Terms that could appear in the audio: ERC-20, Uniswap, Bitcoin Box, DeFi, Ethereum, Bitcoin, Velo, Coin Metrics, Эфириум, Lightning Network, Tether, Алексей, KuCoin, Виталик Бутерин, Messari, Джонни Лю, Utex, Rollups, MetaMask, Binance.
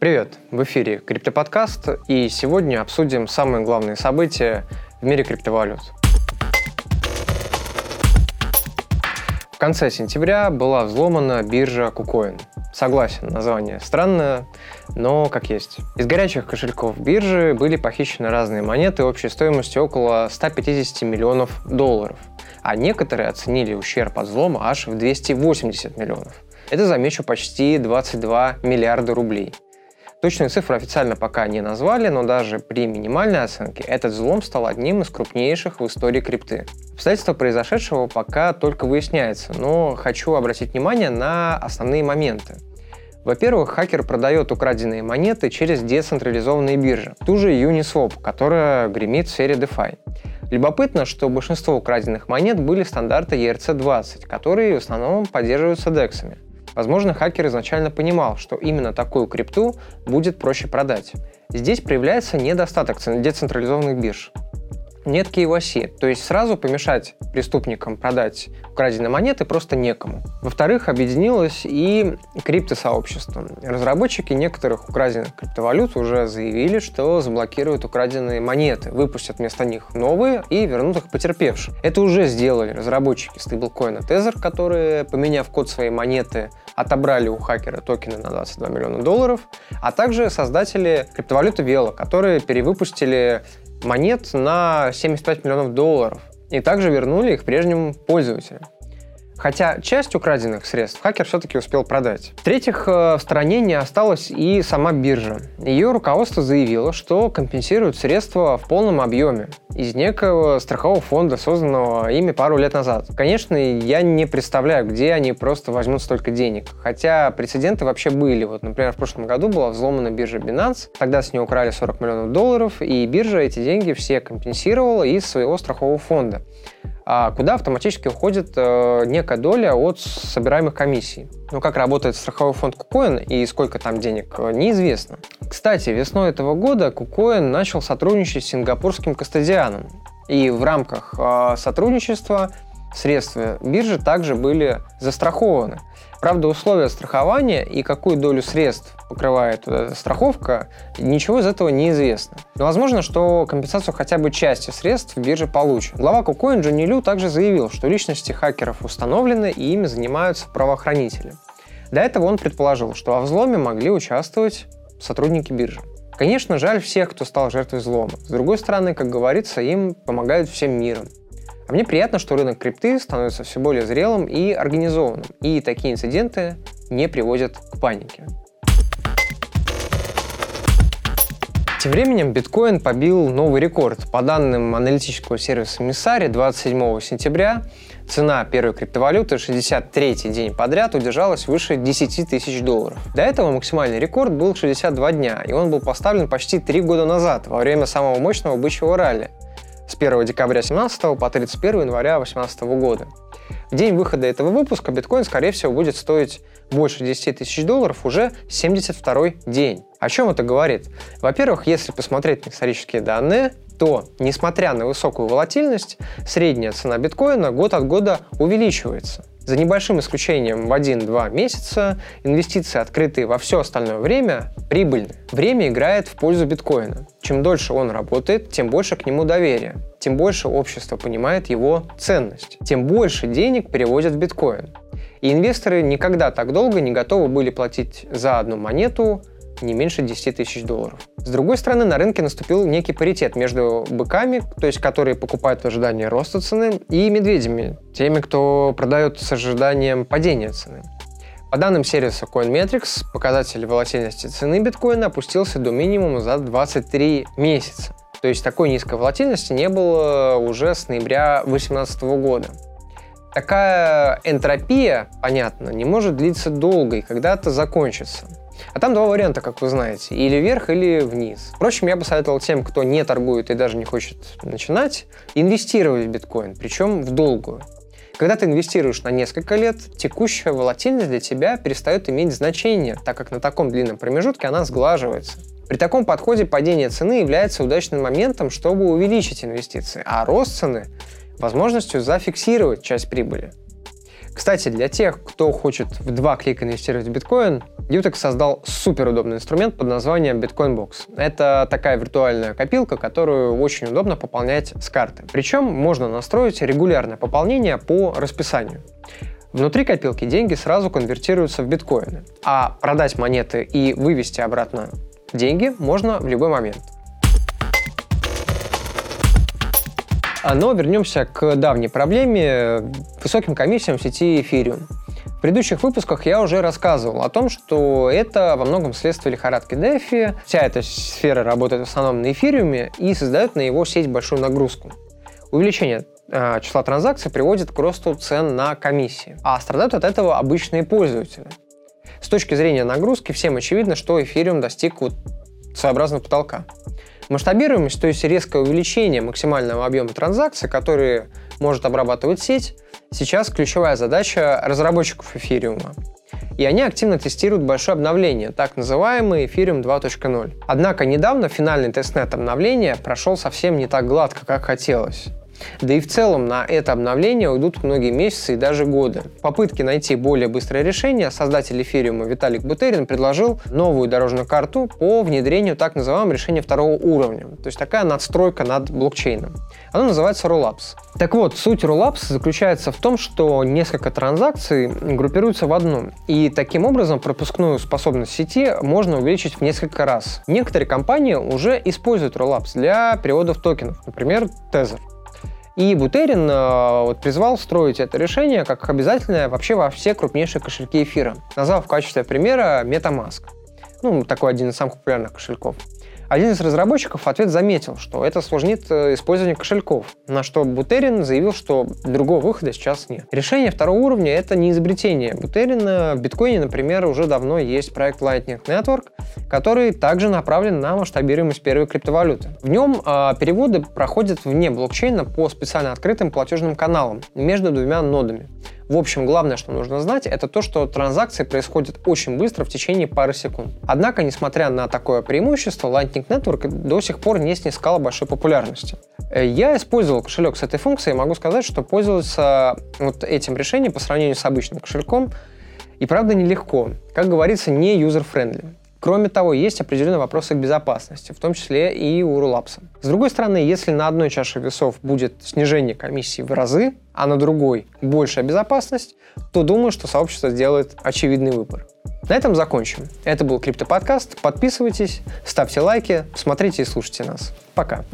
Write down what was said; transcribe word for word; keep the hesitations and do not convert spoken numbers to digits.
Привет! В эфире Криптоподкаст, и сегодня обсудим самые главные события в мире криптовалют. В конце сентября была взломана биржа KuCoin. Согласен, название странное, но как есть. Из горячих кошельков биржи были похищены разные монеты общей стоимостью около сто пятьдесят миллионов долларов, а некоторые оценили ущерб от взлома аж в двести восемьдесят миллионов. Это, замечу, почти двадцать два миллиарда рублей. Точные цифры официально пока не назвали, но даже при минимальной оценке этот взлом стал одним из крупнейших в истории крипты. Обстоятельства произошедшего пока только выясняются, но хочу обратить внимание на основные моменты. Во-первых, хакер продает украденные монеты через децентрализованные биржи, ту же Uniswap, которая гремит в сфере DeFi. Любопытно, что большинство украденных монет были стандарта и эр си двадцать, которые в основном поддерживаются дексами. Возможно, хакер изначально понимал, что именно такую крипту будет проще продать. Здесь проявляется недостаток децентрализованных бирж. Нет кей уай си, то есть сразу помешать преступникам продать украденные монеты просто некому. Во-вторых, объединилось и криптосообщество. Разработчики некоторых украденных криптовалют уже заявили, что заблокируют украденные монеты, выпустят вместо них новые и вернут их потерпевшим. Это уже сделали разработчики стейблкоина Tether, которые, поменяв код своей монеты, отобрали у хакера токены на двадцать два миллиона долларов, а также создатели криптовалюты Velo, которые перевыпустили монет на семьдесят пять миллионов долларов и также вернули их прежнему пользователю. Хотя часть украденных средств хакер все-таки успел продать. В-третьих, в стороне не осталась и сама биржа. Ее руководство заявило, что компенсирует средства в полном объеме из некого страхового фонда, созданного ими пару лет назад. Конечно, я не представляю, где они просто возьмут столько денег. Хотя прецеденты вообще были. Вот, например, в прошлом году была взломана биржа Binance, тогда с нее украли сорок миллионов долларов, и биржа эти деньги все компенсировала из своего страхового фонда, куда автоматически уходит э, некая доля от собираемых комиссий. Но как работает страховой фонд KuCoin и сколько там денег, э, неизвестно. Кстати, весной этого года KuCoin начал сотрудничать с сингапурским кастодианом. И в рамках э, сотрудничества средства биржи также были застрахованы. Правда, условия страхования и какую долю средств покрывает страховка, ничего из этого не известно. Но возможно, что компенсацию хотя бы части средств биржа получит. Глава KuCoin Джонни Лю также заявил, что личности хакеров установлены и ими занимаются правоохранители. До этого он предположил, что во взломе могли участвовать сотрудники биржи. Конечно, жаль всех, кто стал жертвой взлома. С другой стороны, как говорится, им помогают всем миром. А мне приятно, что рынок крипты становится все более зрелым и организованным, и такие инциденты не приводят к панике. Тем временем биткоин побил новый рекорд. По данным аналитического сервиса Messari, двадцать седьмого сентября цена первой криптовалюты шестьдесят третий день подряд удержалась выше десяти тысяч долларов. До этого максимальный рекорд был шестьдесят два дня, и он был поставлен почти три года назад, во время самого мощного бычьего ралли с первого декабря две тысячи семнадцатого по тридцать первое января две тысячи восемнадцатого года. В день выхода этого выпуска биткоин, скорее всего, будет стоить больше десяти тысяч долларов уже семьдесят второй день. О чем это говорит? Во-первых, если посмотреть на исторические данные, то, несмотря на высокую волатильность, средняя цена биткоина год от года увеличивается. За небольшим исключением в один-два месяца инвестиции, открытые во все остальное время, прибыльны. Время играет в пользу биткоина. Чем дольше он работает, тем больше к нему доверия, тем больше общество понимает его ценность, тем больше денег переводят в биткоин. И инвесторы никогда так долго не готовы были платить за одну монету не меньше десяти тысяч долларов. С другой стороны, на рынке наступил некий паритет между быками, то есть которые покупают в ожидании роста цены, и медведями, теми, кто продает с ожиданием падения цены. По данным сервиса Coin Metrics, показатель волатильности цены биткоина опустился до минимума за двадцать три месяца. То есть такой низкой волатильности не было уже с ноября две тысячи восемнадцатого года. Такая энтропия, понятно, не может длиться долго и когда-то закончится. А там два варианта, как вы знаете, или вверх, или вниз. Впрочем, я бы советовал тем, кто не торгует и даже не хочет начинать, инвестировать в биткоин, причем в долгую. Когда ты инвестируешь на несколько лет, текущая волатильность для тебя перестает иметь значение, так как на таком длинном промежутке она сглаживается. При таком подходе падение цены является удачным моментом, чтобы увеличить инвестиции, а рост цены – возможностью зафиксировать часть прибыли. Кстати, для тех, кто хочет в два клика инвестировать в биткоин, Utex создал суперудобный инструмент под названием Bitcoin Box. Это такая виртуальная копилка, которую очень удобно пополнять с карты. Причем можно настроить регулярное пополнение по расписанию. Внутри копилки деньги сразу конвертируются в биткоины, а продать монеты и вывести обратно деньги можно в любой момент. Но вернемся к давней проблеме – высоким комиссиям в сети Ethereum. В предыдущих выпусках я уже рассказывал о том, что это во многом следствие лихорадки DeFi. Вся эта сфера работает в основном на эфириуме и создает на его сеть большую нагрузку. Увеличение э, числа транзакций приводит к росту цен на комиссии, а страдают от этого обычные пользователи. С точки зрения нагрузки всем очевидно, что эфириум достиг вот своеобразного потолка. Масштабируемость, то есть резкое увеличение максимального объема транзакций, которые может обрабатывать сеть, сейчас ключевая задача разработчиков эфириума. И они активно тестируют большое обновление, так называемый Ethereum два точка ноль. Однако недавно финальный тестнет обновления прошел совсем не так гладко, как хотелось. Да и в целом на это обновление уйдут многие месяцы и даже годы. В попытке найти более быстрое решение создатель эфириума Виталик Бутерин предложил новую дорожную карту по внедрению так называемого решения второго уровня, то есть такая надстройка над блокчейном. Она называется Rollups. Так вот, суть Rollups заключается в том, что несколько транзакций группируются в одну, и таким образом пропускную способность сети можно увеличить в несколько раз. Некоторые компании уже используют Rollups для переводов токенов, например, Tether. И Бутерин э, вот, призвал встроить это решение как обязательное вообще во все крупнейшие кошельки эфира, назвав в качестве примера MetaMask. Ну, такой один из самых популярных кошельков. Один из разработчиков в ответ заметил, что это усложнит использование кошельков, на что Бутерин заявил, что другого выхода сейчас нет. Решение второго уровня – это не изобретение Бутерина. В биткоине, например, уже давно есть проект Lightning Network, который также направлен на масштабируемость первой криптовалюты. В нем э, переводы проходят вне блокчейна по специально открытым платежным каналам между двумя нодами. В общем, главное, что нужно знать, это то, что транзакции происходят очень быстро в течение пары секунд. Однако, несмотря на такое преимущество, Lightning Network до сих пор не снискала большой популярности. Я использовал кошелек с этой функцией и могу сказать, что пользоваться вот этим решением по сравнению с обычным кошельком и правда нелегко, как говорится, не юзер-френдли. Кроме того, есть определенные вопросы к безопасности, в том числе и у Rollups. С другой стороны, если на одной чаше весов будет снижение комиссии в разы, а на другой большая безопасность, то думаю, что сообщество сделает очевидный выбор. На этом закончим. Это был Криптоподкаст. Подписывайтесь, ставьте лайки, смотрите и слушайте нас. Пока.